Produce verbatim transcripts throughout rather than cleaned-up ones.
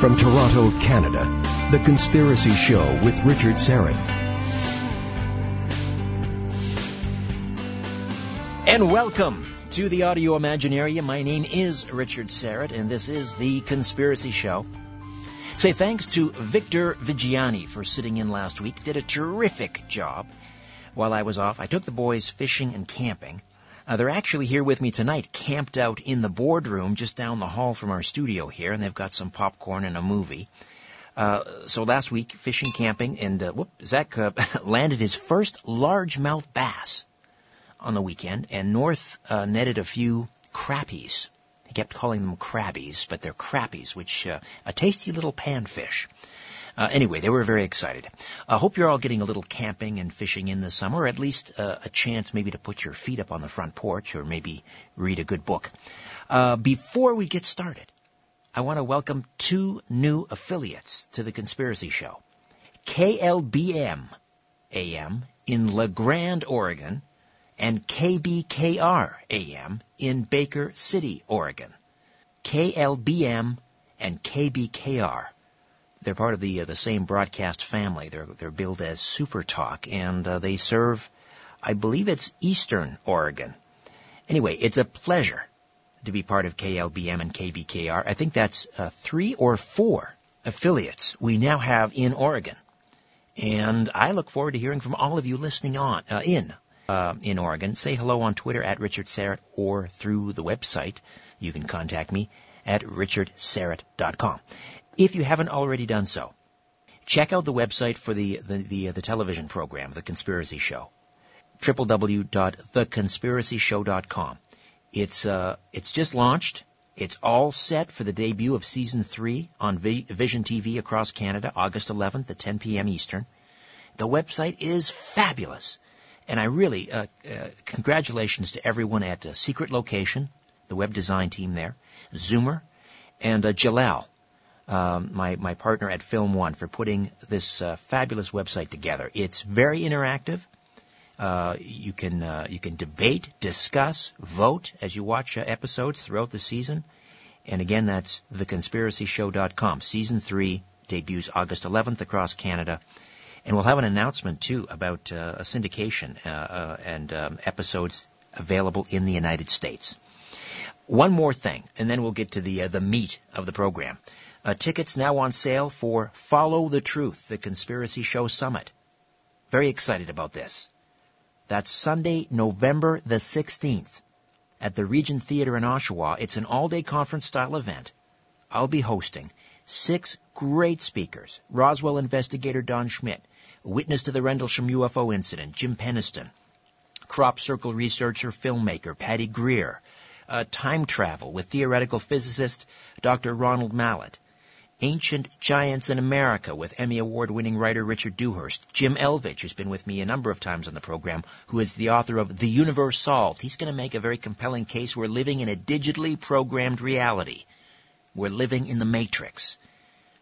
From Toronto, Canada, The Conspiracy Show with Richard Serrett. And welcome to the audio imaginarium. My name is Richard Serrett, and this is The Conspiracy Show. Say thanks to Victor Vigiani for sitting in last week. Did a terrific job while I was off. I took the boys fishing and camping. Uh, they're actually here with me tonight, camped out in the boardroom just down the hall from our studio here, and they've got some popcorn and a movie. Uh, so last week, fishing, camping, and uh, whoop, Zach uh, landed his first largemouth bass on the weekend, and North uh, netted a few crappies. He kept calling them crabbies, but they're crappies, which uh, a tasty little panfish. Uh, anyway, they were very excited. I uh, hope you're all getting a little camping and fishing in this summer, or at least uh, a chance maybe to put your feet up on the front porch or maybe read a good book. Uh, before we get started, I want to welcome two new affiliates to The Conspiracy Show. K L B M A M in La Grande, Oregon, and K B K R A M in Baker City, Oregon. K L B M and K B K R. They're part of the uh, the same broadcast family. They're they're billed as Super Talk, and uh, they serve, I believe it's Eastern Oregon. Anyway, it's a pleasure to be part of K L B M and K B K R. I think that's uh, three or four affiliates we now have in Oregon, and I look forward to hearing from all of you listening on uh, in uh, in Oregon. Say hello on Twitter at Richard Serrett, or through the website. You can contact me at richard serrett dot com. If you haven't already done so, check out the website for the the, the, uh, the television program, The Conspiracy Show, w w w dot the conspiracy show dot com. It's uh it's just launched. It's all set for the debut of season three on v- Vision T V across Canada, August eleventh at ten p.m. Eastern. The website is fabulous, and I really uh, uh, congratulations to everyone at uh, Secret Location, the web design team there, Zoomer, and uh, Jalal. Um, my, my partner at Film One, for putting this uh, fabulous website together. It's very interactive. Uh, you can uh, you can debate, discuss, vote as you watch uh, episodes throughout the season. And again, that's the conspiracy show dot com. Season three debuts August eleventh across Canada, and we'll have an announcement too about uh, a syndication uh, uh, and um, episodes available in the United States. One more thing, and then we'll get to the uh, the meat of the program. Uh, tickets now on sale for Follow the Truth, the Conspiracy Show Summit. Very excited about this. That's Sunday, November the sixteenth at the Regent Theatre in Oshawa. It's an all-day conference-style event. I'll be hosting six great speakers. Roswell investigator Don Schmidt, witness to the Rendlesham U F O incident, Jim Penniston, crop circle researcher, filmmaker Patty Greer, uh, time travel with theoretical physicist Doctor Ronald Mallett, Ancient Giants in America with Emmy Award-winning writer Richard Dewhurst. Jim Elvidge, who's been with me a number of times on the program, who is the author of The Universe Solved. He's going to make a very compelling case. We're living in a digitally programmed reality. We're living in the Matrix.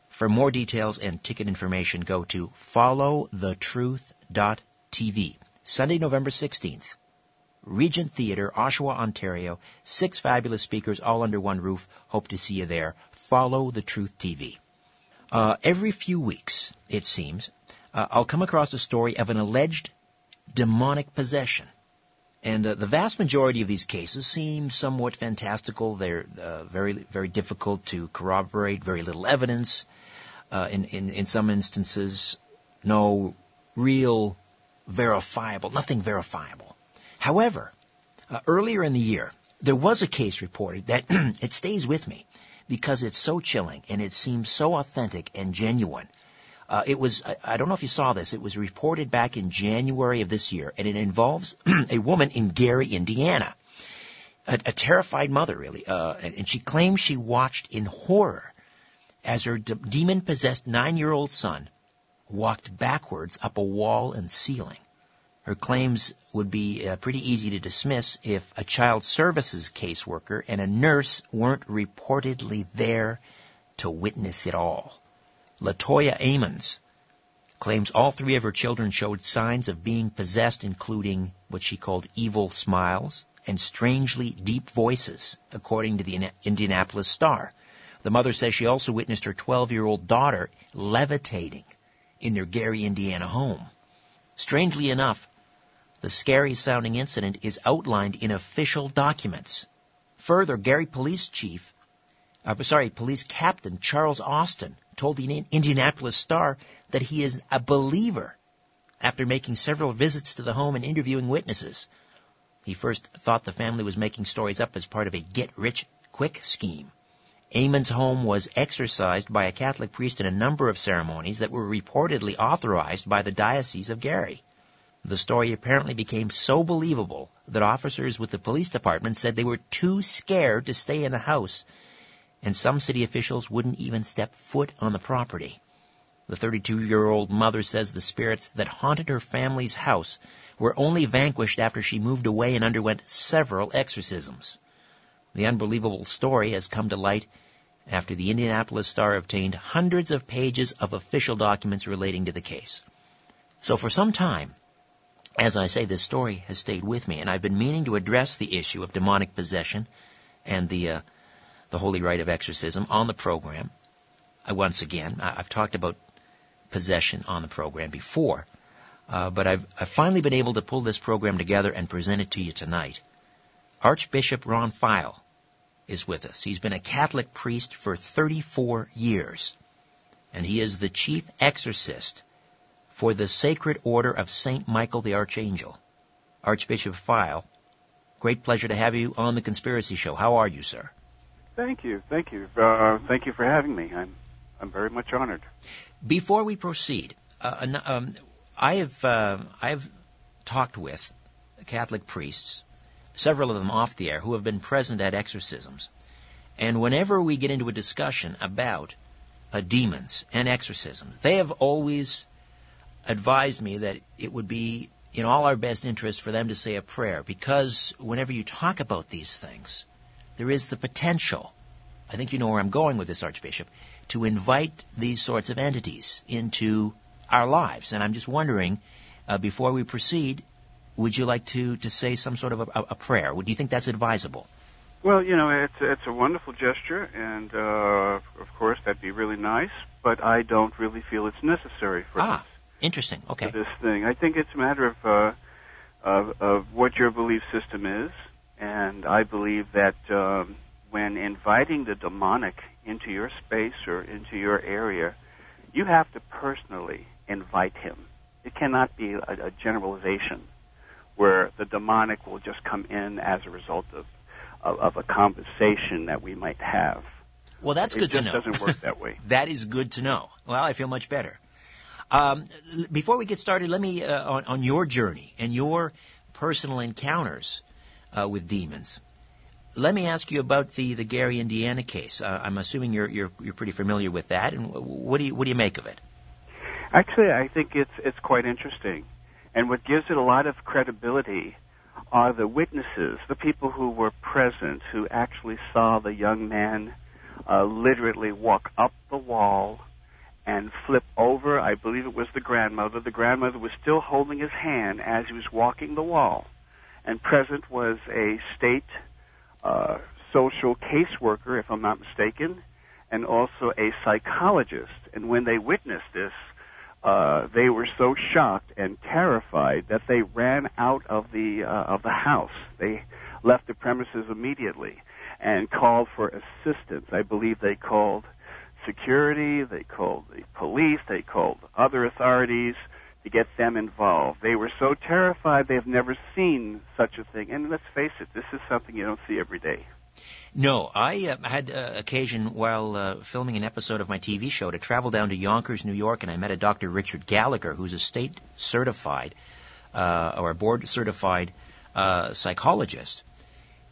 For more details and ticket information, go to follow the truth dot t v. Sunday, November sixteenth. Regent Theatre, Oshawa, Ontario. Six fabulous speakers all under one roof. Hope to see you there. Follow the Truth T V. Uh, every few weeks, it seems, uh, I'll come across a story of an alleged demonic possession. And uh, the vast majority of these cases seem somewhat fantastical. They're uh, very, very difficult to corroborate, very little evidence. Uh, in, in, in some instances, no real verifiable, nothing verifiable. However, uh, earlier in the year, there was a case reported that it stays with me because it's so chilling and it seems so authentic and genuine. Uh, it was, I, I don't know if you saw this, it was reported back in January of this year, and it involves a woman in Gary, Indiana, a, a terrified mother, really, uh, and, and she claims she watched in horror as her de- demon-possessed nine-year-old son walked backwards up a wall and ceiling. Her claims would be uh, pretty easy to dismiss if a child services caseworker and a nurse weren't reportedly there to witness it all. LaToya Amons claims all three of her children showed signs of being possessed, including what she called evil smiles and strangely deep voices, according to the Indianapolis Star. The mother says she also witnessed her twelve-year-old daughter levitating in their Gary, Indiana home. Strangely enough, the scary-sounding incident is outlined in official documents. Further, Gary Police Chief, uh, sorry, Police Captain Charles Austin told the Indianapolis Star that he is a believer after making several visits to the home and interviewing witnesses. He first thought the family was making stories up as part of a get-rich-quick scheme. Eamon's home was exorcised by a Catholic priest in a number of ceremonies that were reportedly authorized by the Diocese of Gary. The story apparently became so believable that officers with the police department said they were too scared to stay in the house, and some city officials wouldn't even step foot on the property. The thirty-two-year-old mother says the spirits that haunted her family's house were only vanquished after she moved away and underwent several exorcisms. The unbelievable story has come to light after the Indianapolis Star obtained hundreds of pages of official documents relating to the case. So for some time, as I say, this story has stayed with me, and I've been meaning to address the issue of demonic possession and the uh, the holy rite of exorcism on the program. I, once again, I, I've talked about possession on the program before, uh, but I've, I've finally been able to pull this program together and present it to you tonight. Archbishop Ron Feyl is with us. He's been a Catholic priest for thirty-four years, and he is the chief exorcist for the Sacred Order of Saint Michael the Archangel. Archbishop Feyl, great pleasure to have you on The Conspiracy Show. How are you, sir? Thank you. Thank you. Uh, thank you for having me. I'm I'm very much honored. Before we proceed, uh, um, I have uh, I've talked with Catholic priests, several of them off the air, who have been present at exorcisms. And whenever we get into a discussion about uh, demons and exorcism, they have always advised me that it would be in all our best interest for them to say a prayer, because whenever you talk about these things, there is the potential, I think you know where I'm going with this, Archbishop, to invite these sorts of entities into our lives. And I'm just wondering, uh, before we proceed, would you like to, to say some sort of a, a prayer? Would you think that's advisable? Well, you know, it's, it's a wonderful gesture, and uh, of course that'd be really nice, but I don't really feel it's necessary for ah, this. Interesting. Okay. For this thing, I think it's a matter of, uh, of of what your belief system is, and I believe that um, when inviting the demonic into your space or into your area, you have to personally invite him. It cannot be a, a generalization where the demonic will just come in as a result of of, of a conversation that we might have. Well, that's good to know. It just doesn't work that way. That is good to know. Well, I feel much better. Um, before we get started, let me, uh, on, on your journey and your personal encounters uh, with demons, let me ask you about the, the Gary, Indiana case. Uh, I'm assuming you're, you're you're pretty familiar with that. And what do you what do you make of it? Actually, I think it's it's quite interesting. And what gives it a lot of credibility are the witnesses, the people who were present, who actually saw the young man uh, literally walk up the wall and flip over. I believe it was the grandmother. The grandmother was still holding his hand as he was walking the wall. And present was a state uh, social caseworker, if I'm not mistaken, and also a psychologist. And when they witnessed this, Uh, they were so shocked and terrified that they ran out of the uh, of the house. They left the premises immediately and called for assistance. I believe they called security, they called the police, they called other authorities to get them involved. They were so terrified they've never seen such a thing. And let's face it, this is something you don't see every day. No, I uh, had uh, occasion while uh, filming an episode of my T V show to travel down to Yonkers, New York, and I met a Doctor Richard Gallagher, who's a state-certified uh, or a board-certified uh, psychologist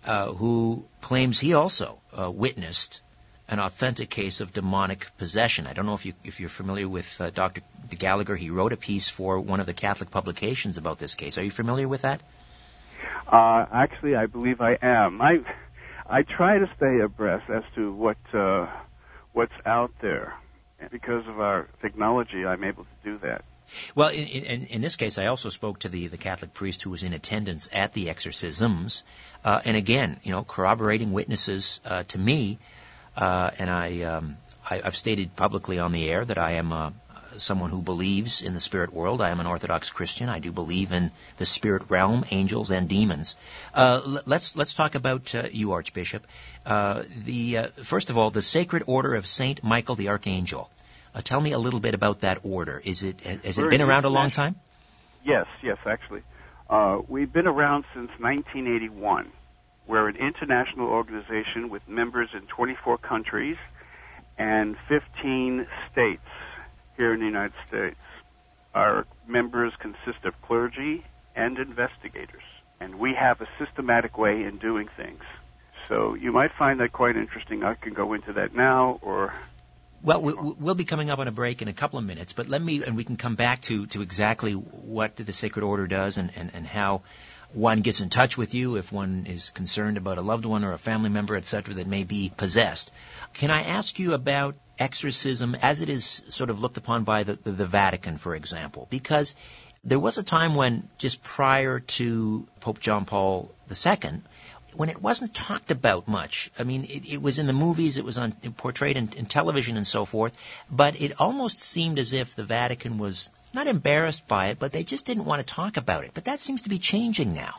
uh, who claims he also uh, witnessed an authentic case of demonic possession. I don't know if, you, if you're familiar with uh, Doctor Gallagher. He wrote a piece for one of the Catholic publications about this case. Are you familiar with that? Uh, actually, I believe I am. I... I try to stay abreast as to what uh, what's out there. Because of our technology, I'm able to do that. Well, in, in, in this case, I also spoke to the, the Catholic priest who was in attendance at the exorcisms. Uh, and again, you know, corroborating witnesses uh, to me uh, and I, um, I, I've stated publicly on the air that I am uh, someone who believes in the spirit world. I am an Orthodox Christian. I do believe in the spirit realm, angels and demons. Uh, l- let's let's talk about uh, you, Archbishop. Uh, the uh, first of all, the Sacred Order of Saint Michael the Archangel. Uh, tell me a little bit about that order. Is it has it been around a long time? Yes, yes, actually. Uh, we've been around since nineteen eighty-one. We're an international organization with members in twenty-four countries and fifteen states here in the United States. Our members consist of clergy and investigators, and we have a systematic way in doing things. So you might find that quite interesting. I can go into that now, or... Well, we'll be coming up on a break in a couple of minutes, but let me, and we can come back to, to exactly what the Sacred Order does and, and, and how one gets in touch with you if one is concerned about a loved one or a family member, et cetera, that may be possessed. Can I ask you about exorcism as it is sort of looked upon by the, the, the Vatican, for example? Because there was a time when, just prior to Pope John Paul the Second, when it wasn't talked about much. I mean, it, it was in the movies, it was on it portrayed in, in television and so forth, but it almost seemed as if the Vatican was not embarrassed by it, but they just didn't want to talk about it. But that seems to be changing now.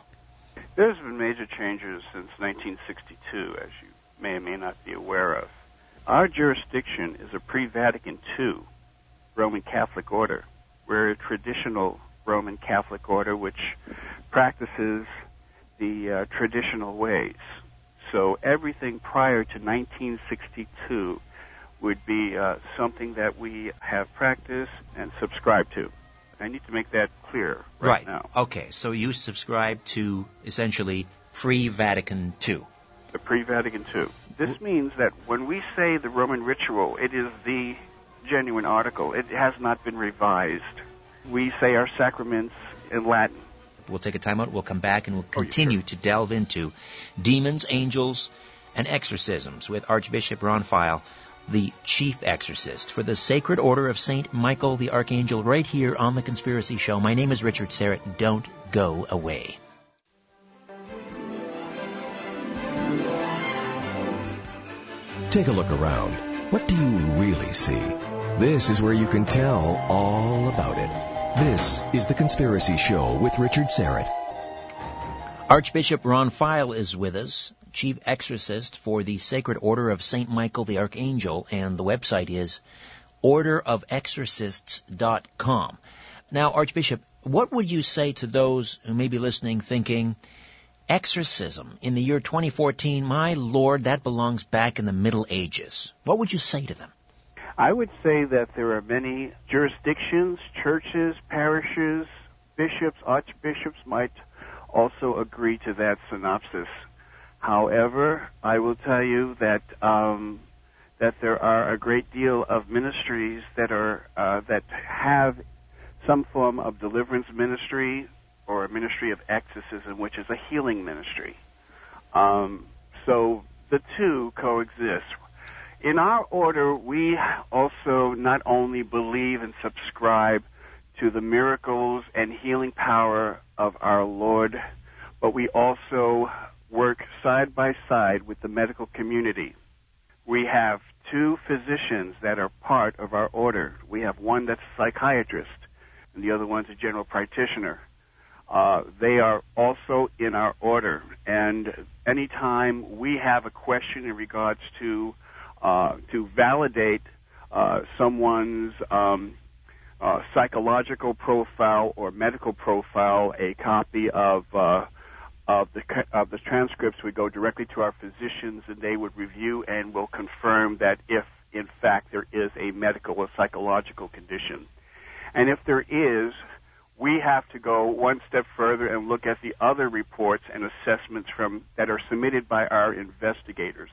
There's been major changes since nineteen sixty-two, as you may or may not be aware of. Our jurisdiction is a pre-Vatican two Roman Catholic order. We're a traditional Roman Catholic order which practices the uh, traditional ways. So everything prior to nineteen sixty-two would be uh, something that we have practiced and subscribed to. I need to make that clear right, right. now. Okay, so you subscribe to essentially pre-Vatican two. The pre-Vatican two. This w- means that when we say the Roman ritual, it is the genuine article. It has not been revised. We say our sacraments in Latin. We'll take a time out. We'll come back and we'll continue oh, to delve into demons, angels, and exorcisms with Archbishop Ron Feyl, the chief exorcist for the Sacred Order of Saint Michael the Archangel, right here on The Conspiracy Show. My name is Richard Serrett. Don't go away. Take a look around. What do you really see? This is where you can tell all about it. This is The Conspiracy Show with Richard Serrett. Archbishop Ron Feyl is with us, chief exorcist for the Sacred Order of Saint Michael the Archangel, and the website is order of exorcists dot com. Now, Archbishop, what would you say to those who may be listening thinking, exorcism in the year twenty fourteen, my Lord, that belongs back in the Middle Ages? What would you say to them? I would say that there are many jurisdictions, churches, parishes, bishops, archbishops might also agree to that synopsis. However, I will tell you that um, that there are a great deal of ministries that are uh, that have some form of deliverance ministry or a ministry of exorcism, which is a healing ministry. Um, so the two coexist. In our order, we also not only believe and subscribe to the miracles and healing power of our Lord, but we also work side by side with the medical community. We have two physicians that are part of our order. We have one that's a psychiatrist, and the other one's a general practitioner. Uh, they are also in our order, and anytime we have a question in regards to Uh, to validate uh, someone's um, uh, psychological profile or medical profile, a copy of uh, of the of the transcripts would go directly to our physicians, and they would review and will confirm that if in fact there is a medical or psychological condition. And if there is, we have to go one step further and look at the other reports and assessments from that are submitted by our investigators.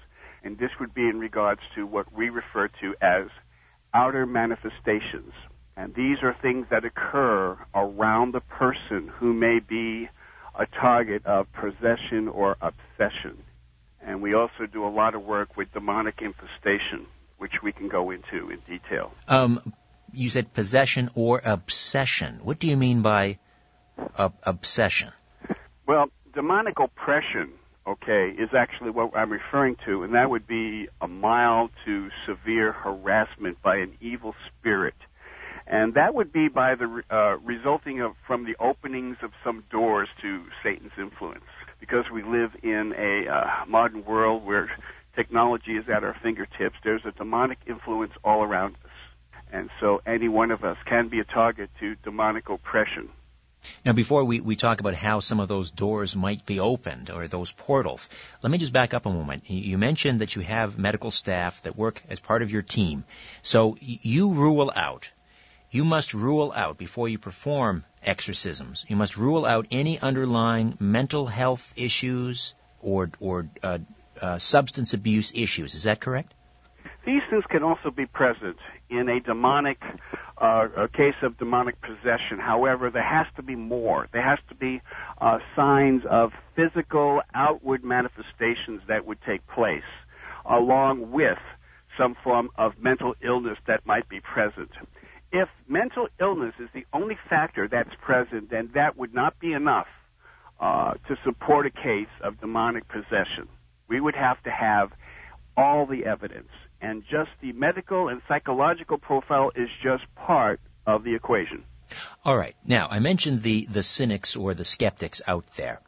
And this would be in regards to what we refer to as outer manifestations. And these are things that occur around the person who may be a target of possession or obsession. And we also do a lot of work with demonic infestation, which we can go into in detail. Um, you said possession or obsession. What do you mean by uh, obsession? Well, demonic oppression okay, is actually what I'm referring to, and that would be a mild to severe harassment by an evil spirit. And that would be by the uh, resulting of from the openings of some doors to Satan's influence. Because we live in a uh, modern world where technology is at our fingertips, there's a demonic influence all around us. And so any one of us can be a target to demonic oppression. Now, before we, we talk about how some of those doors might be opened or those portals, let me just back up a moment. You mentioned that you have medical staff that work as part of your team. So you rule out, you must rule out before you perform exorcisms, you must rule out any underlying mental health issues or, or uh, uh, substance abuse issues. Is that correct? These things can also be present in a demonic, uh, a case of demonic possession. However, there has to be more. There has to be uh, signs of physical outward manifestations that would take place, along with some form of mental illness that might be present. If mental illness is the only factor that's present, then that would not be enough uh, to support a case of demonic possession. We would have to have all the evidence. And just the medical and psychological profile is just part of the equation. All right. Now, I mentioned the, the cynics or the skeptics out there.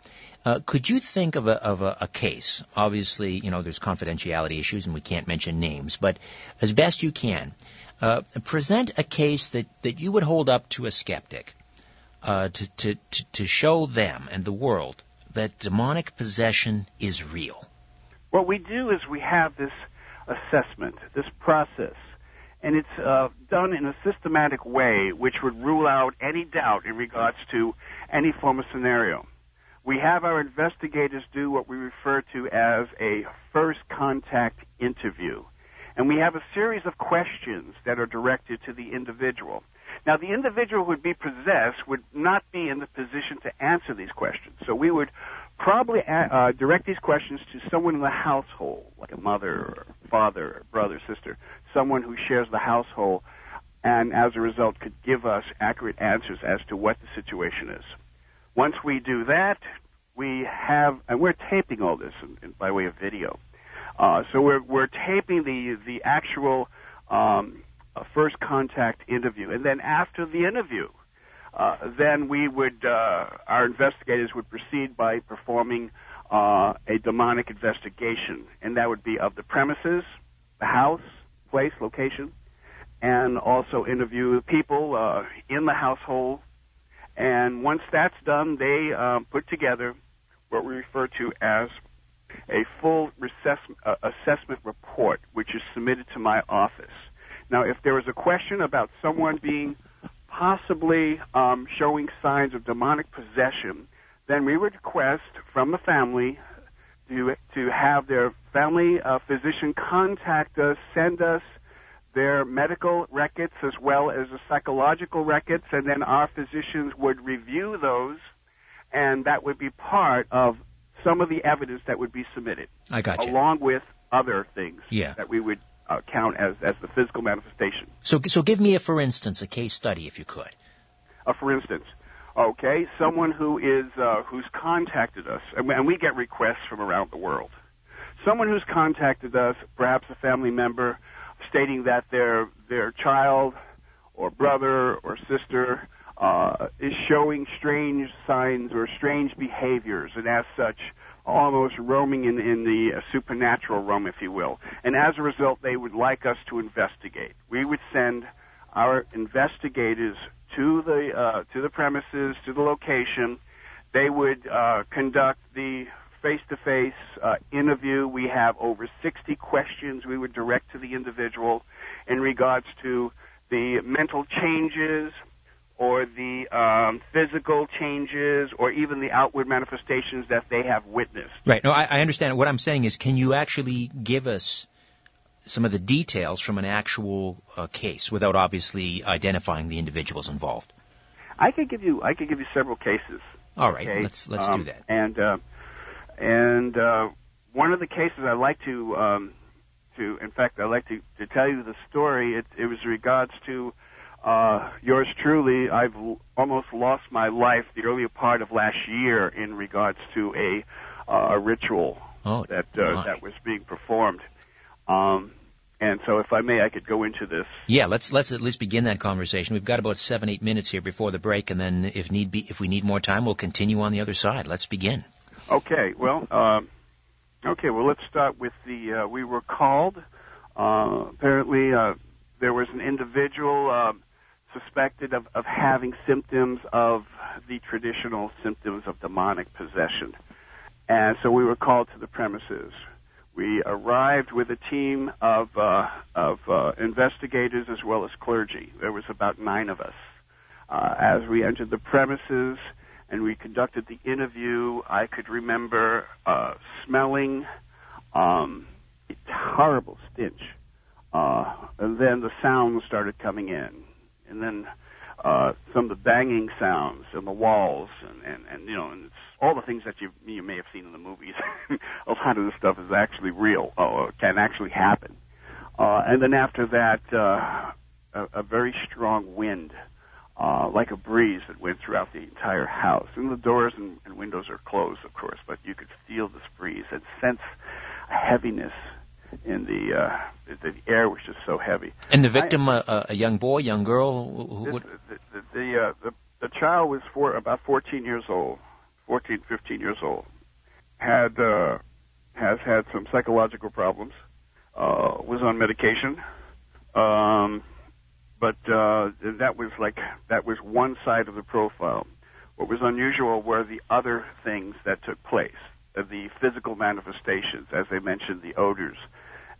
Uh, could you think of a, of a, a case? Obviously, you know, there's confidentiality issues and we can't mention names, but as best you can, uh, present a case that, that you would hold up to a skeptic uh, to, to, to, to show them and the world that demonic possession is real. What we do is we have this assessment, this process, and it's uh, done in a systematic way which would rule out any doubt in regards to any form of scenario. We have our investigators do what we refer to as a first contact interview, and we have a series of questions that are directed to the individual. Now, the individual who would be possessed would not be in the position to answer these questions, so we would probably uh, direct these questions to someone in the household, like a mother, or father, or brother, sister, someone who shares the household, and as a result could give us accurate answers as to what the situation is. Once we do that, we have, and we're taping all this in, in, by way of video. Uh, so we're we're taping the the actual um, uh, first contact interview, and then after the interview, Uh, then we would, uh, our investigators would proceed by performing uh, a demonic investigation, and that would be of the premises, the house, place, location, and also interview the people uh, in the household. And once that's done, they um, put together what we refer to as a full assessment, uh, assessment report, which is submitted to my office. Now, if there was a question about someone being possibly um, showing signs of demonic possession, then we would request from the family to, to have their family uh, physician contact us, send us their medical records as well as the psychological records, and then our physicians would review those, and that would be part of some of the evidence that would be submitted. I got you. Along with other things yeah. that we would Uh, count as, as the physical manifestation. So so give me, a, for instance, a case study, if you could. Uh, for instance, okay, someone who is uh, who's contacted us, and we, and we get requests from around the world. Someone who's contacted us, perhaps a family member, stating that their their child or brother or sister uh, is showing strange signs or strange behaviors, and as such, almost roaming in, in the supernatural realm, if you will. And as a result, they would like us to investigate. We would send our investigators to the uh, to the premises, to the location. They would uh, conduct the face-to-face uh, interview. We have over sixty questions we would direct to the individual in regards to the mental changes or the um, physical changes, or even the outward manifestations that they have witnessed. Right. No, I, I understand. What I'm saying is, can you actually give us some of the details from an actual uh, case without obviously identifying the individuals involved? I could give you. I could give you several cases. All right. Okay? Let's let's um, do that. And uh, and uh, one of the cases I'd like to um, to, in fact, I'd like to, to tell you the story. It, it was in regards to. Uh, yours truly, I've l- almost lost my life the earlier part of last year in regards to a uh, a ritual oh, that uh, that was being performed. Um, and so, if I may, I could go into this. Yeah, let's let's at least begin that conversation. We've got about seven, eight minutes here before the break, and then if need be, if we need more time, we'll continue on the other side. Let's begin. Okay. Well. Um, okay. Well, let's start with the. Uh, we were called. Uh, apparently, uh, there was an individual. Uh, suspected of, of having symptoms of the traditional symptoms of demonic possession. And so we were called to the premises. We arrived with a team of uh, of uh, investigators as well as clergy. There was about nine of us. Uh, as we entered the premises and we conducted the interview, I could remember uh, smelling um, a horrible stench. Uh, and then the sounds started coming in. And then uh, some of the banging sounds on the walls, and, and, and you know, and it's all the things that you you may have seen in the movies. A lot of this stuff is actually real, or can actually happen. Uh, and then after that, uh, a, a very strong wind, uh, like a breeze that went throughout the entire house. And the doors and, and windows are closed, of course, but you could feel this breeze and sense a heaviness in the uh, the air, was just so heavy. And the victim, I, uh, a young boy, young girl? Who, who this, the, the, the, uh, the the child was for about fourteen years old, fourteen, fifteen years old, had uh, has had some psychological problems, uh, was on medication, um, but uh, that was like that was one side of the profile. What was unusual were the other things that took place. The physical manifestations, as I mentioned, the odors,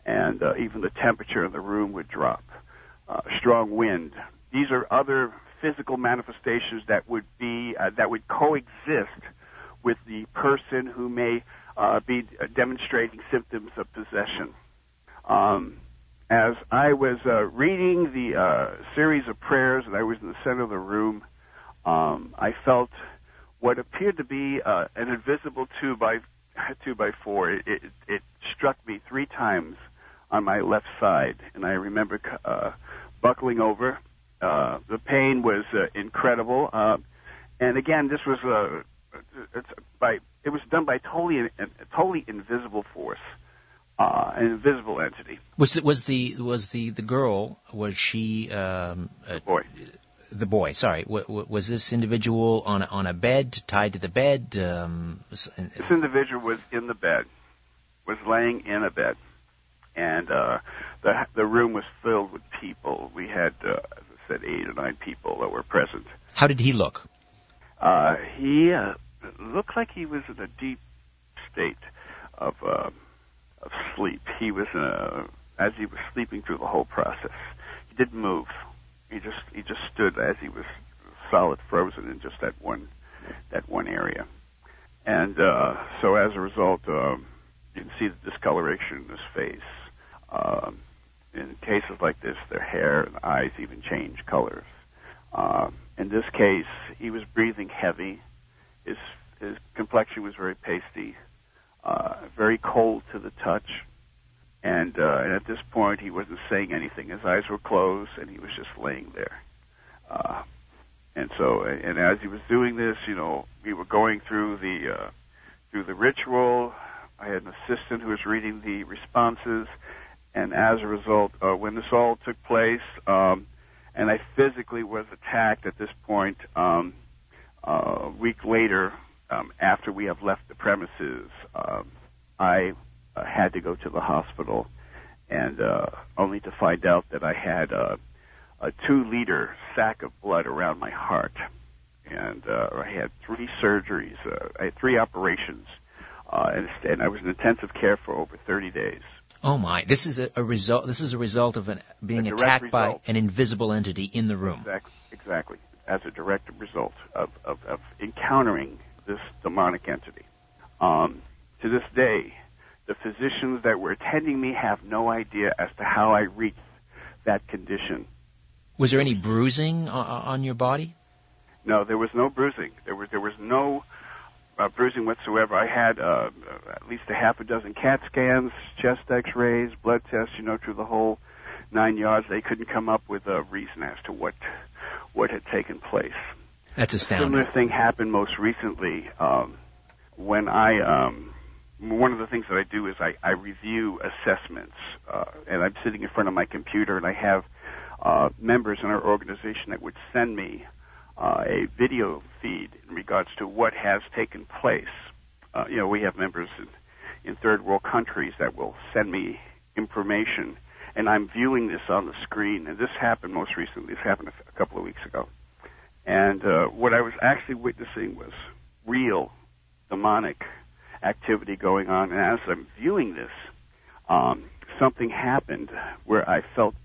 and uh, even the temperature in the room would drop. Uh, strong wind. These are other physical manifestations that would be uh, that would coexist with the person who may uh, be demonstrating symptoms of possession. Um, as I was uh, reading the uh, series of prayers, and I was in the center of the room, um, I felt what appeared to be uh, an invisible two by two by four. It, it, it struck me three times on my left side, and I remember uh, buckling over. Uh, the pain was uh, incredible, uh, and again, this was uh, it's by it was done by totally totally invisible force, uh, an invisible entity. Was it, was the was the the girl? Was she um, a boy? The boy, sorry, w- w- was this individual on a, on a bed, tied to the bed? Um, this individual was in the bed, was laying in a bed, and uh, the the room was filled with people. We had, uh, as I said, eight or nine people that were present. How did he look? Uh, he uh, looked like he was in a deep state of uh, of sleep. He was in a, as he was sleeping through the whole process. He didn't move. He just he just stood as he was solid frozen in just that one that one area, and uh, so as a result, um, you can see the discoloration in his face. Um, in cases like this, their hair and eyes even change colors. Um, in this case, he was breathing heavy. His his complexion was very pasty, uh, very cold to the touch. And, uh, and at this point, he wasn't saying anything. His eyes were closed, and he was just laying there. Uh, and so, and as he was doing this, you know, we were going through the uh, through the ritual. I had an assistant who was reading the responses, and as a result, uh, when this all took place, um, and I physically was attacked at this point. Um, uh, a week later, um, after we have left the premises, um, I. Uh, had to go to the hospital, and uh, only to find out that I had uh, a two-liter sack of blood around my heart, and uh, I had three surgeries, uh, I had three operations, uh, and, and I was in intensive care for over thirty days. Oh my! This is a, a result. This is a result of an, being attacked result. by an invisible entity in the room. Exactly. Exactly. As a direct result of, of, of encountering this demonic entity. Um, to this day, the physicians that were attending me have no idea as to how I reached that condition. Was there any bruising on your body? No, there was no bruising. There was there was no uh, bruising whatsoever. I had uh, at least a half a dozen CAT scans, chest X-rays, blood tests. You know, through the whole nine yards. They couldn't come up with a reason as to what what had taken place. That's astounding. A similar thing happened most recently um, when I. Um, one of the things that I do is I, I review assessments, uh, and I'm sitting in front of my computer, and I have uh, members in our organization that would send me uh, a video feed in regards to what has taken place. Uh, you know, we have members in, in third world countries that will send me information, and I'm viewing this on the screen. And this happened most recently. This happened a, a couple of weeks ago. And uh, what I was actually witnessing was real demonic activity going on. And as I'm viewing this, um, something happened where I felt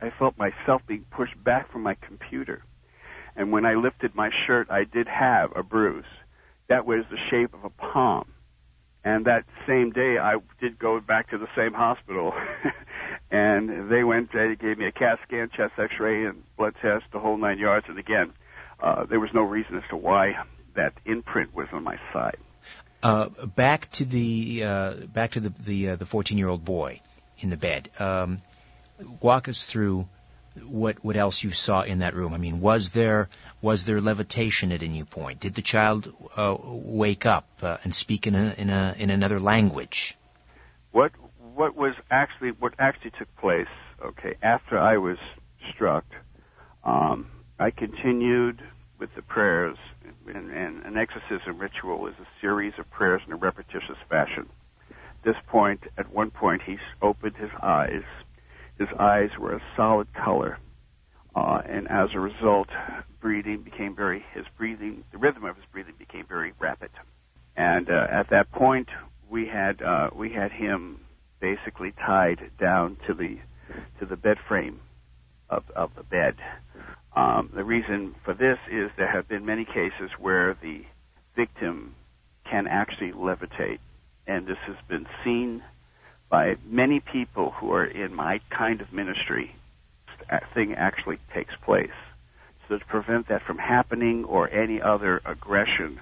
I felt myself being pushed back from my computer. And when I lifted my shirt, I did have a bruise. That was the shape of a palm. And that same day, I did go back to the same hospital. And they went, they gave me a CAT scan, chest x-ray, and blood test, the whole nine yards. And again, uh, there was no reason as to why that imprint was on my side. Uh, back to the uh, back to the the, uh, the fourteen-year-old boy in the bed. Um, walk us through what what else you saw in that room. I mean, was there was there levitation at any point? Did the child uh, wake up uh, and speak in a, in a in another language? What what was actually what actually took place? Okay, after I was struck, um, I continued with the prayers. And, and an exorcism ritual is a series of prayers in a repetitious fashion. This point, at one point, he opened his eyes. His eyes were a solid color, uh, and as a result, breathing became very his breathing. The rhythm of his breathing became very rapid. And uh, at that point, we had uh, we had him basically tied down to the to the bed frame of, of the bed. Um, the reason for this is there have been many cases where the victim can actually levitate, and this has been seen by many people who are in my kind of ministry. That thing actually takes place. So to prevent that from happening or any other aggression,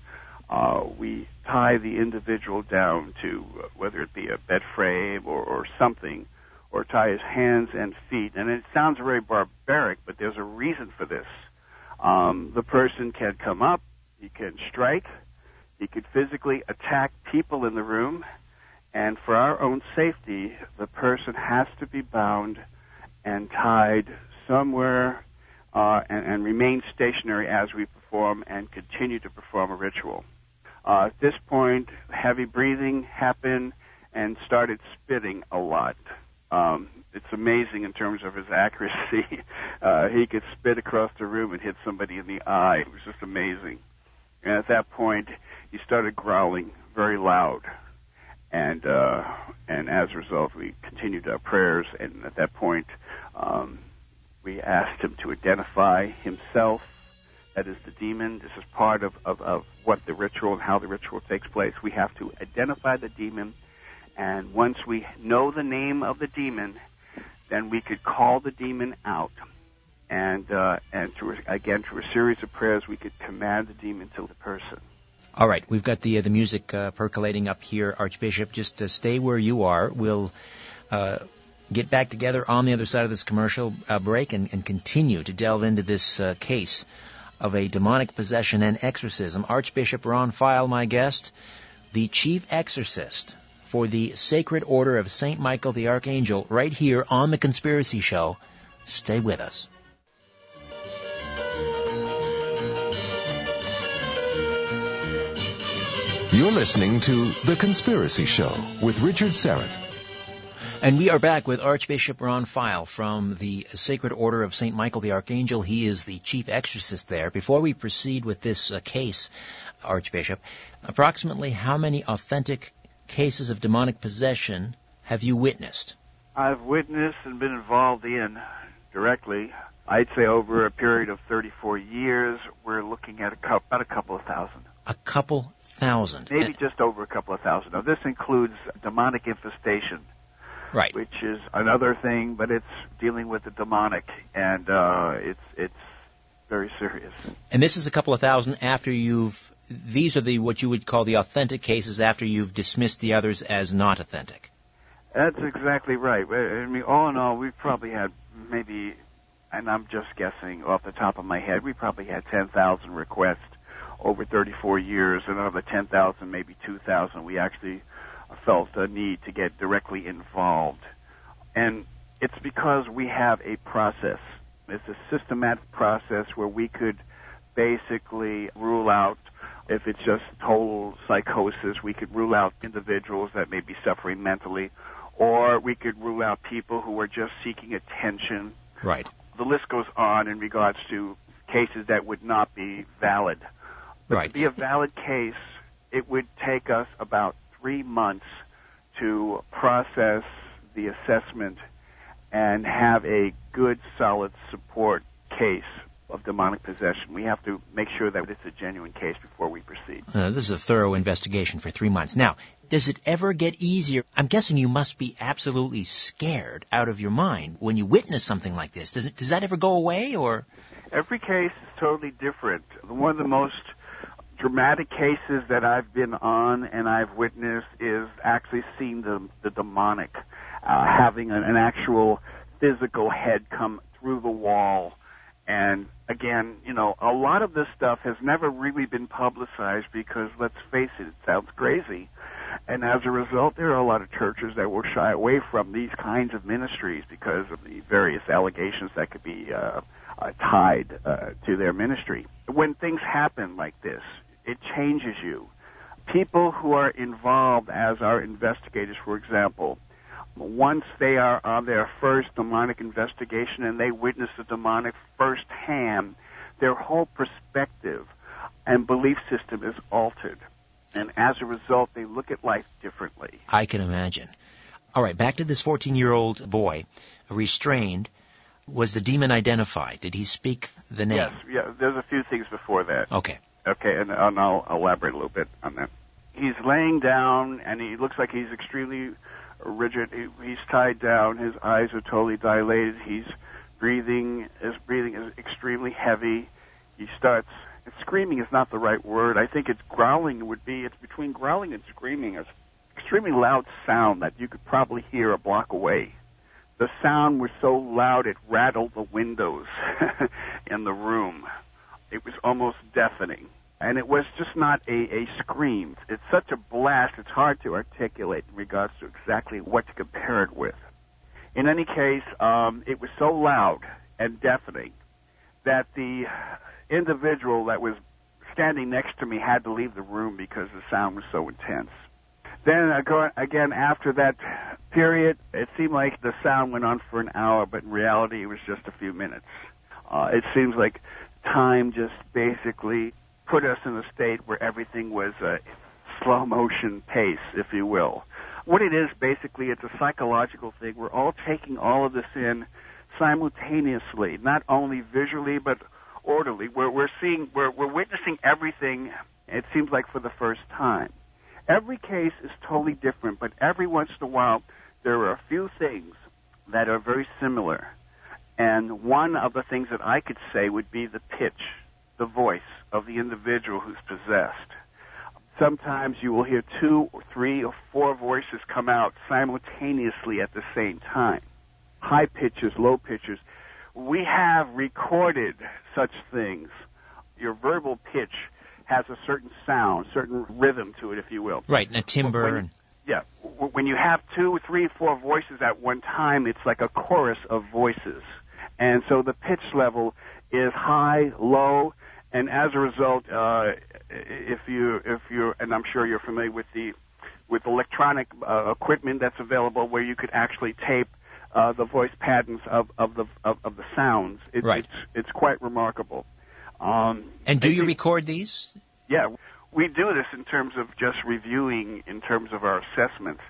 uh, we tie the individual down to uh, whether it be a bed frame or, or something, or tie his hands and feet. And it sounds very barbaric, but there's a reason for this. Um, the person can come up, he can strike, he could physically attack people in the room, and for our own safety, the person has to be bound and tied somewhere uh, and, and remain stationary as we perform and continue to perform a ritual. Uh, at this point, heavy breathing happened and started spitting a lot. Um, it's amazing in terms of his accuracy. Uh, he could spit across the room and hit somebody in the eye. It was just amazing. And at that point, he started growling very loud. And uh, and as a result, we continued our prayers. And at that point, um, we asked him to identify himself. That is the demon. This is part of, of, of what the ritual and how the ritual takes place. We have to identify the demon. And once we know the name of the demon, then we could call the demon out. And, uh, and through, again, through a series of prayers, we could command the demon to the person. All right. We've got the uh, the music uh, percolating up here, Archbishop. Just uh, stay where you are. We'll uh, get back together on the other side of this commercial uh, break and, and continue to delve into this uh, case of a demonic possession and exorcism. Archbishop Ron Feyl, my guest, the chief exorcist for the Sacred Order of Saint Michael the Archangel, right here on The Conspiracy Show. Stay with us. You're listening to The Conspiracy Show with Richard Serrett. And we are back with Archbishop Ron Feyl from the Sacred Order of Saint Michael the Archangel. He is the chief exorcist there. Before we proceed with this uh, case, Archbishop, approximately how many authentic cases of demonic possession have you witnessed? I've witnessed and been involved in directly. I'd say over a period of thirty-four years, we're looking at a couple, about a couple of thousand. A couple thousand? Maybe and just over a couple of thousand. Now, this includes demonic infestation, right? Which is another thing, but it's dealing with the demonic, and uh, it's it's very serious. And this is a couple of thousand after you've... These are the what you would call the authentic cases after you've dismissed the others as not authentic. That's exactly right. I mean, all in all, we've probably had maybe, and I'm just guessing off the top of my head, we probably had ten thousand requests over thirty-four years, and out of the ten thousand, maybe two thousand, we actually felt a need to get directly involved. And it's because we have a process. It's a systematic process where we could basically rule out, if it's just total psychosis, we could rule out individuals that may be suffering mentally, or we could rule out people who are just seeking attention. Right. The list goes on in regards to cases that would not be valid. But right. to be a valid case, it would take us about three months to process the assessment and have a good, solid support case of demonic possession. We have to make sure that it's a genuine case before we proceed. Uh, this is a thorough investigation for three months. Now, does it ever get easier? I'm guessing you must be absolutely scared out of your mind when you witness something like this. Does it, does that ever go away? Or every case is totally different. One of the most dramatic cases that I've been on and I've witnessed is actually seeing the, the demonic, uh, having an, an actual physical head come through the wall. And again, you know, a lot of this stuff has never really been publicized because, let's face it, it sounds crazy. And as a result, there are a lot of churches that will shy away from these kinds of ministries because of the various allegations that could be uh, uh, tied uh, to their ministry. When things happen like this, it changes you. People who are involved as our investigators, for example, once they are on their first demonic investigation and they witness the demonic firsthand, their whole perspective and belief system is altered. And as a result, they look at life differently. I can imagine. All right, back to this fourteen-year-old boy, restrained. Was the demon identified? Did he speak the name? Yes, yeah, there's a few things before that. Okay. Okay, and, and I'll elaborate a little bit on that. He's laying down, and he looks like he's extremely rigid. He, he's tied down. His eyes are totally dilated. He's breathing. His breathing is extremely heavy. He starts... Screaming is not the right word. I think it's growling would be. It's between growling and screaming. It's extremely loud sound that you could probably hear a block away. The sound was so loud it rattled the windows in the room. It was almost deafening. And it was just not a, a scream. It's such a blast, it's hard to articulate in regards to exactly what to compare it with. In any case, um, it was so loud and deafening that the individual that was standing next to me had to leave the room because the sound was so intense. Then, again, after that period, it seemed like the sound went on for an hour, but in reality, it was just a few minutes. Uh, it seems like time just basically put us in a state where everything was a slow-motion pace, if you will. What it is, basically, it's a psychological thing. We're all taking all of this in simultaneously, not only visually, but orderly. We're, we're seeing, we're, we're witnessing everything, it seems like, for the first time. Every case is totally different, but every once in a while, there are a few things that are very similar. And one of the things that I could say would be the pitch, the voice of the individual who's possessed. Sometimes you will hear two or three or four voices come out simultaneously at the same time. High pitches, low pitches. We have recorded such things. Your verbal pitch has a certain sound, certain rhythm to it, if you will. Right, and a timbre. When, yeah. When you have two, three, four voices at one time, it's like a chorus of voices. And so the pitch level is high, low, and as a result, uh, if you, if you, and I'm sure you're familiar with the, with electronic uh, equipment that's available where you could actually tape Uh, the voice patterns of, of the of, of the sounds. It, right. It's it's quite remarkable. Um, and do you think, record these? Yeah, we do this in terms of just reviewing, in terms of our assessments,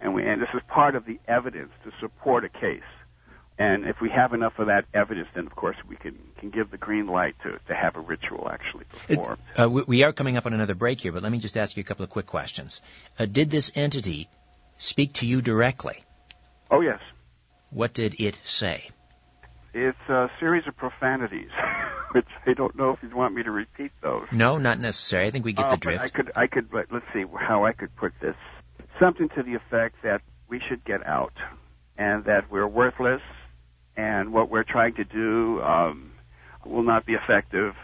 and we and this is part of the evidence to support a case. And if we have enough of that evidence, then of course we can, can give the green light to to have a ritual actually performed. It, uh, we, we are coming up on another break here, but let me just ask you a couple of quick questions. Uh, did this entity speak to you directly? Oh yes. What did it say? It's a series of profanities, which I don't know if you'd want me to repeat those. No, not necessary. I think we get uh, the drift. I could, I could, but let's see how I could put this. Something to the effect that we should get out and that we're worthless and what we're trying to do um, will not be effective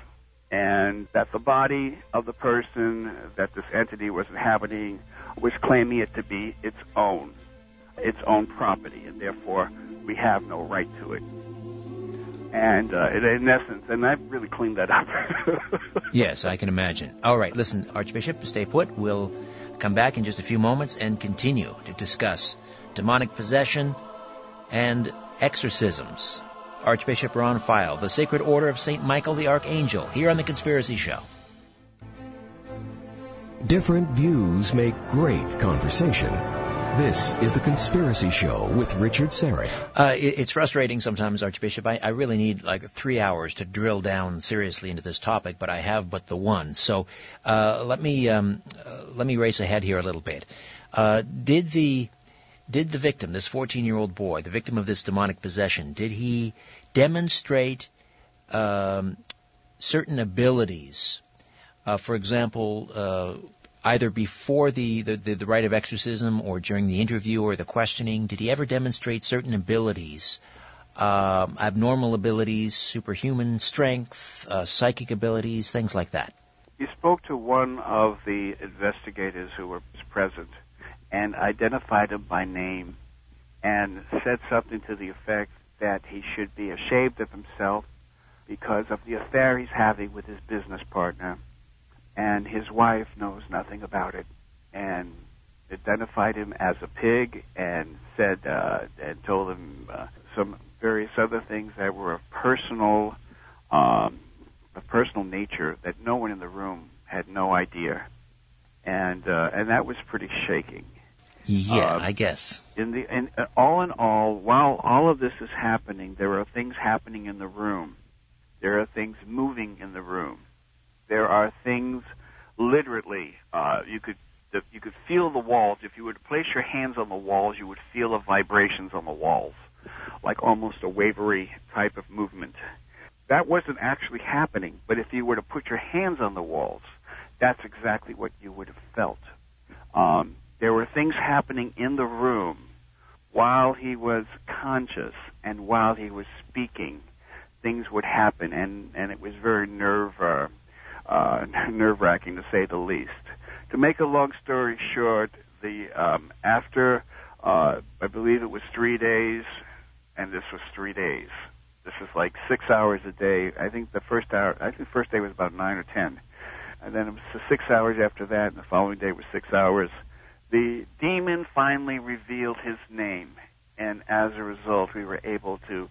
and that the body of the person that this entity was inhabiting was claiming it to be its own, its own property, and therefore we have no right to it. And uh, in essence, and I've really cleaned that up. Yes, I can imagine. All right, listen, Archbishop, stay put. We'll come back in just a few moments and continue to discuss demonic possession and exorcisms. Archbishop Ron Feyl, the Sacred Order of Saint Michael the Archangel, here on The Conspiracy Show. Different views make great conversation. This is The Conspiracy Show with Richard Serrett. Uh, it, it's frustrating sometimes, Archbishop. I, I really need like three hours to drill down seriously into this topic, but I have but the one. So uh, let me um, uh, let me race ahead here a little bit. Uh, did the Did the victim, this fourteen-year-old boy, the victim of this demonic possession, did he demonstrate um, certain abilities? Uh, for example, uh, either before the, the, the, the rite of exorcism or during the interview or the questioning, did he ever demonstrate certain abilities, um, abnormal abilities, superhuman strength, uh, psychic abilities, things like that? You spoke to one of the investigators who were present and identified him by name and said something to the effect that he should be ashamed of himself because of the affair he's having with his business partner, and his wife knows nothing about it, and identified him as a pig and said uh, and told him uh, some various other things that were of personal, um, of personal nature that no one in the room had no idea. And uh, and that was pretty shaking. Yeah, um, I guess. In the in, uh, all in all, while all of this is happening, there are things happening in the room. There are things moving in the room. There are things, literally, uh, you could the, you could feel the walls. If you were to place your hands on the walls, you would feel the vibrations on the walls, like almost a wavery type of movement. That wasn't actually happening, but if you were to put your hands on the walls, that's exactly what you would have felt. Um, there were things happening in the room while he was conscious and while he was speaking. Things would happen, and, and it was very nerve, uh, uh, nerve-wracking, to say the least. To make a long story short, the um, after, uh, I believe it was three days, and this was three days. This is like six hours a day. I think the first hour, I think the first day was about nine or ten. And then it was six hours after that, and the following day was six hours. The demon finally revealed his name, and as a result, we were able to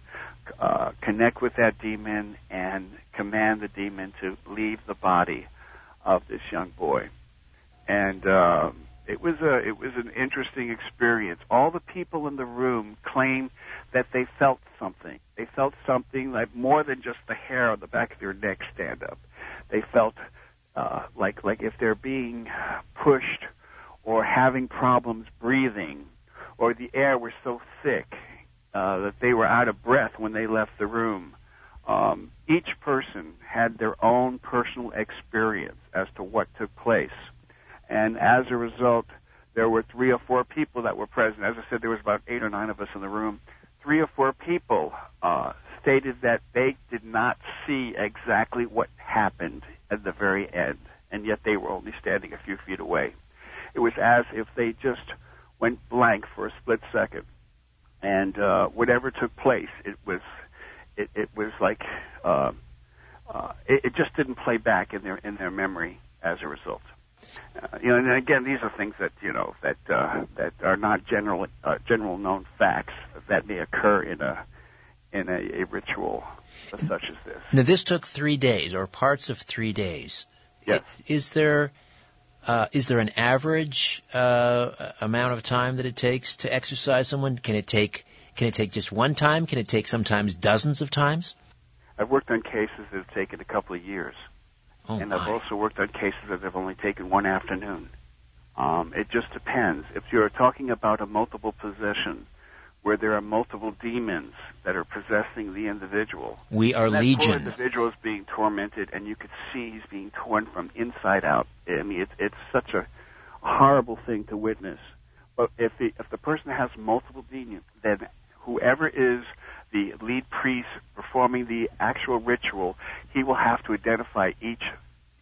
uh, connect with that demon and command the demon to leave the body of this young boy. And uh, it was a it was an interesting experience. All the people in the room claimed that they felt something. They felt something like more than just the hair on the back of their neck stand up. They felt Uh, like like if they're being pushed or having problems breathing, or the air was so thick uh, that they were out of breath when they left the room. Um, each person had their own personal experience as to what took place. And as a result, there were three or four people that were present. As I said, there was about eight or nine of us in the room. Three or four people uh, stated that they did not see exactly what happened at the very end, and yet they were only standing a few feet away. It was as if they just went blank for a split second, and uh, whatever took place, it was, it, it was like, uh, uh, it, it just didn't play back in their in their memory as a result. Uh, you know, and again, these are things that you know that uh, that are not general uh, general known facts that may occur in a in a, a ritual such as this. Now, this took three days, or parts of three days. Yes. Is there, uh, is there an average uh, amount of time that it takes to exorcise someone? Can it take Can it take just one time? Can it take sometimes dozens of times? I've worked on cases that have taken a couple of years, oh and my. I've also worked on cases that have only taken one afternoon. Um, it just depends. If you're talking about a multiple possession, where there are multiple demons that are possessing the individual. We are that legion. That poor individual is being tormented, and you could see he's being torn from inside out. I mean, it's, it's such a horrible thing to witness. But if the if the person has multiple demons, then whoever is the lead priest performing the actual ritual, he will have to identify each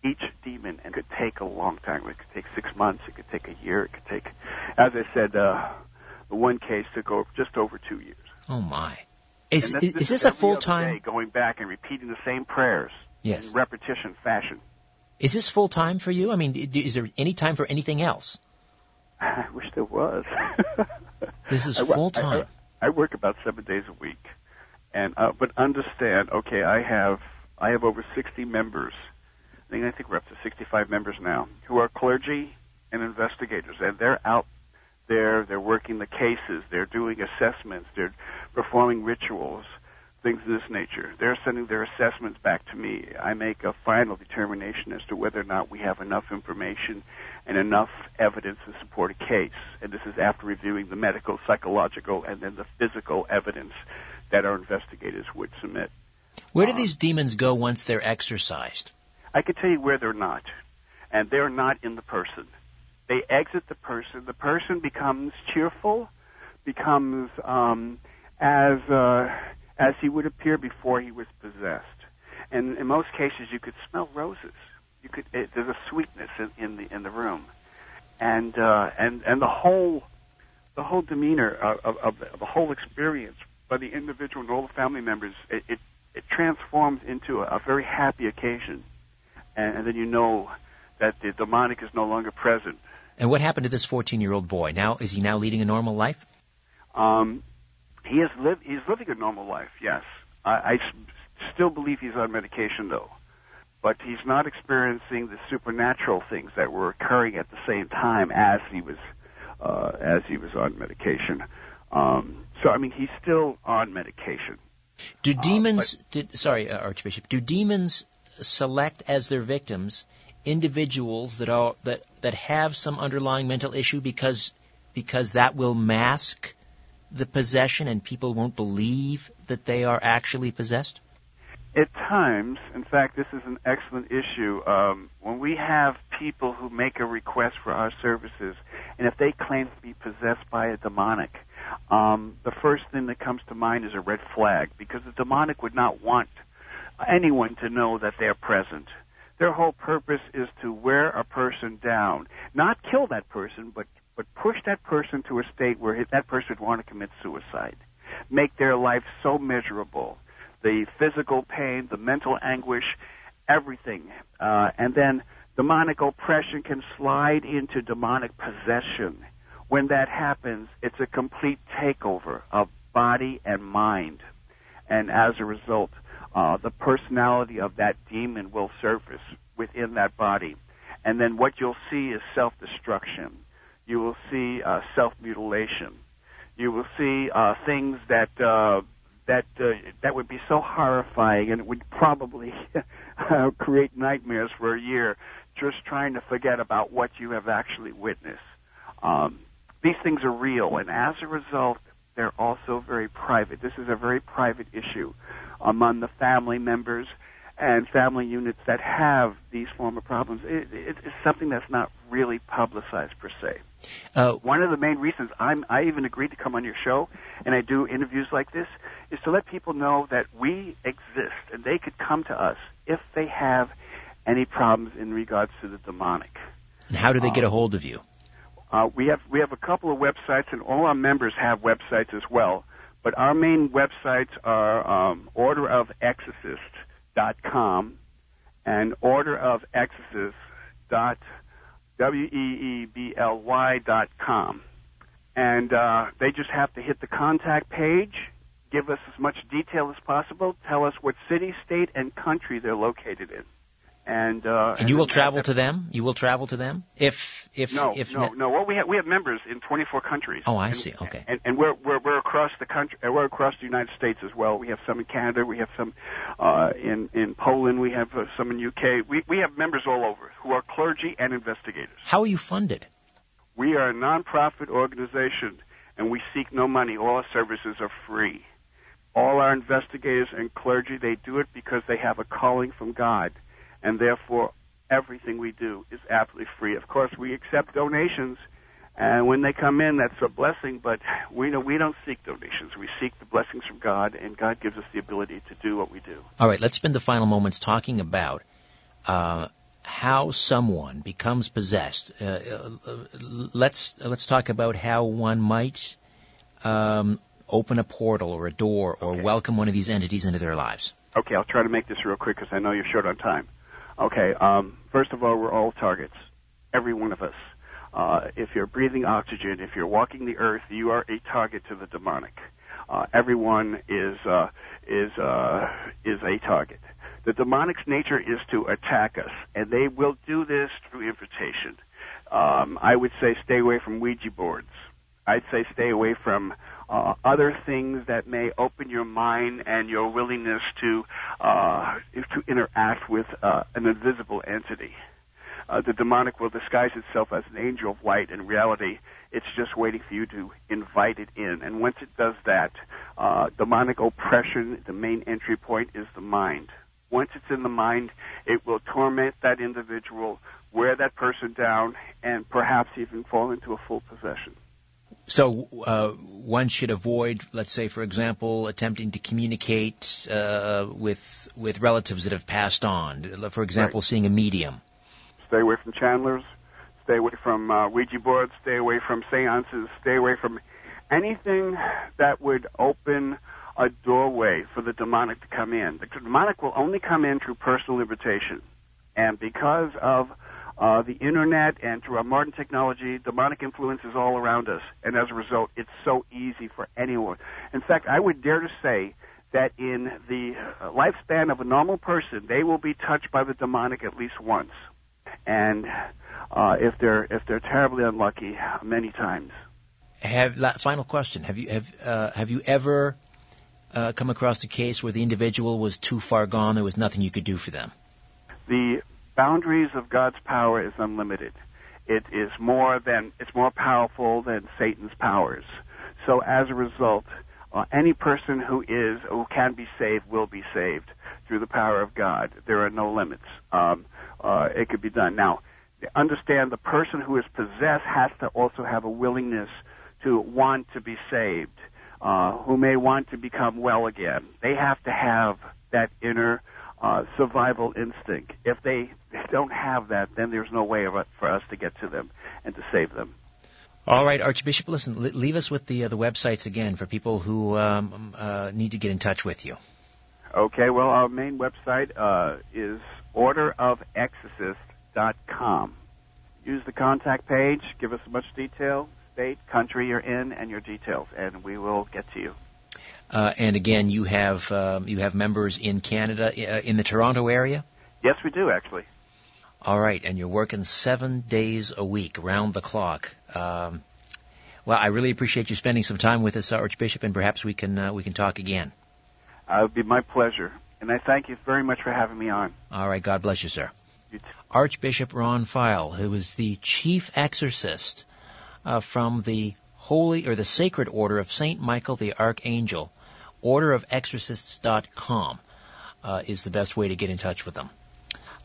each demon, and it could take a long time. It could take six months. It could take a year. It could take, as I said, uh, the one case took over, just over two years. Oh, my. Is, this, is, this is this a full-time? Going back and repeating the same prayers yes. in repetition fashion. Is this full-time for you? I mean, is there any time for anything else? I wish there was. This is full-time. I, I, I work about seven days a week. and uh, But understand, okay, I have I have over sixty members. I think, I think we're up to sixty-five members now who are clergy and investigators, and they're out there. They're working the cases. They're doing assessments. They're performing rituals, things of this nature. They're sending their assessments back to me. I make a final determination as to whether or not we have enough information and enough evidence to support a case. And this is after reviewing the medical, psychological, and then the physical evidence that our investigators would submit. Where do um, these demons go once they're exorcised? I can tell you where they're not. And they're not in the person. They exit the person. The person becomes cheerful, becomes um, as uh, as he would appear before he was possessed. And in most cases, you could smell roses. You could it, there's a sweetness in, in the in the room, and uh, and and the whole the whole demeanor of, of, of the whole experience by the individual and all the family members it it, it transforms into a, a very happy occasion, and, and then you know that the demonic is no longer present. And what happened to this fourteen-year-old boy? Now, is he now leading a normal life? Um, he is live. He's living a normal life. Yes, I, I still believe he's on medication though, but he's not experiencing the supernatural things that were occurring at the same time as he was uh, as he was on medication. Um, so, I mean, he's still on medication. Do demons? Uh, but, did, sorry, uh, Archbishop. Do demons select as their victims individuals that are that that have some underlying mental issue because because that will mask the possession and people won't believe that they are actually possessed? At times, in fact, this is an excellent issue. Um, when we have people who make a request for our services, and if they claim to be possessed by a demonic, um, the first thing that comes to mind is a red flag, because the demonic would not want anyone to know that they are present. Their whole purpose is to wear a person down, not kill that person, but, but push that person to a state where that person would want to commit suicide, make their life so miserable, the physical pain, the mental anguish, everything. Uh, and then demonic oppression can slide into demonic possession. When that happens, it's a complete takeover of body and mind, and as a result, Uh, the personality of that demon will surface within that body. And then what you'll see is self-destruction. You will see uh, self-mutilation. You will see uh, things that uh, that uh, that would be so horrifying, and it would probably uh, create nightmares for a year just trying to forget about what you have actually witnessed. Um, these things are real, and as a result, they're also very private. This is a very private issue among the family members and family units that have these form of problems. It, it, it's something that's not really publicized per se. Uh, One of the main reasons I'm, I even agreed to come on your show, and I do interviews like this, is to let people know that we exist and they could come to us if they have any problems in regards to the demonic. And how do they um, get a hold of you? Uh, we have we have a couple of websites, and all our members have websites as well. But our main websites are um, order of exorcists dot com and order of exorcists dot weebly dot com. And uh, they just have to hit the contact page, give us as much detail as possible, tell us what city, state, and country they're located in. And, uh, and you will travel to them? You will travel to them? If, if, no, if no, no. Well, we have, we have members in twenty-four countries. Oh, I and, see. Okay. And, and we're, we're, we're across the country, we're across the United States as well. We have some in Canada, we have some, uh, in, in Poland, we have uh, some in U K. We, we have members all over who are clergy and investigators. How are you funded? We are a non-profit organization and we seek no money. All our services are free. All our investigators and clergy, they do it because they have a calling from God. And therefore, everything we do is absolutely free. Of course, we accept donations And when they come in, that's a blessing, but we know we don't seek donations. We seek the blessings from God, and God gives us the ability to do what we do. All right, let's spend the final moments talking about uh, how someone becomes possessed. Uh, let's let's talk about how one might um, open a portal or a door or okay. welcome one of these entities into their lives. Okay, I'll try to make this real quick because I know you're short on time. Okay, um, first of all, we're all targets, every one of us. Uh, if you're breathing oxygen, if you're walking the earth, you are a target to the demonic. Uh, everyone is uh, is uh, is a target. The demonic's nature is to attack us, and they will do this through invitation. Um, I would say stay away from Ouija boards. I'd say stay away from uh, other things that may open your mind and your willingness to uh, to interact with uh, an invisible entity. Uh, the demonic will disguise itself as an angel of light. In reality, it's just waiting for you to invite it in. And once it does that, uh, demonic oppression, the main entry point, is the mind. Once it's in the mind, it will torment that individual, wear that person down, and perhaps even fall into a full possession. So uh, one should avoid, let's say, for example, attempting to communicate uh, with with relatives that have passed on, for example, right. seeing a medium. Stay away from channelers, stay away from uh, Ouija boards, stay away from seances, stay away from anything that would open a doorway for the demonic to come in. The demonic will only come in through personal invitation. And because of uh, the Internet and through our modern technology, demonic influence is all around us. And as a result, it's so easy for anyone. In fact, I would dare to say that in the lifespan of a normal person, they will be touched by the demonic at least once. And uh, if they're if they're terribly unlucky, many times. Have final question: Have you have uh, have you ever uh, come across a case where the individual was too far gone? There was nothing you could do for them. The boundaries of God's power is unlimited. It is more than it's more powerful than Satan's powers. So as a result, uh, any person who is who can be saved will be saved through the power of God. There are no limits. Um, Uh, it could be done. Now, understand the person who is possessed has to also have a willingness to want to be saved, uh, who may want to become well again. They have to have that inner uh, survival instinct. If they don't have that, then there's no way for us to get to them and to save them. All right, Archbishop, listen, leave us with the, uh, the websites again for people who um, uh, need to get in touch with you. Okay, well, our main website uh, is order of exorcists dot com. Use the contact page, give us as much detail, state, country you're in, and your details, and we will get to you. Uh, and again, you have um, you have members in Canada, uh, in the Toronto area? Yes, we do, actually. All right, and you're working seven days a week, round the clock. Um, well, I really appreciate you spending some time with us, Archbishop, and perhaps we can uh, we can talk again. Uh, it would be my pleasure. And I thank you very much for having me on. All right. God bless you, sir. You Archbishop Ron Feyl, who is the chief exorcist uh, from the Holy or the Sacred Order of Saint Michael the Archangel, order of exorcists dot com uh, is the best way to get in touch with them.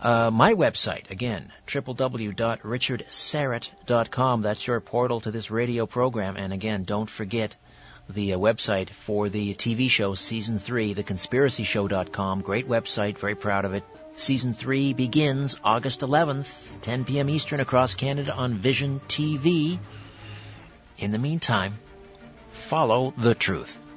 Uh, my website, again, w w w dot richard serrett dot com. That's your portal to this radio program. And again, don't forget the uh, website for the T V show, Season three, the conspiracy show dot com. Great website, very proud of it. Season three begins August eleventh, ten p.m. Eastern, across Canada on Vision T V. In the meantime, follow the truth.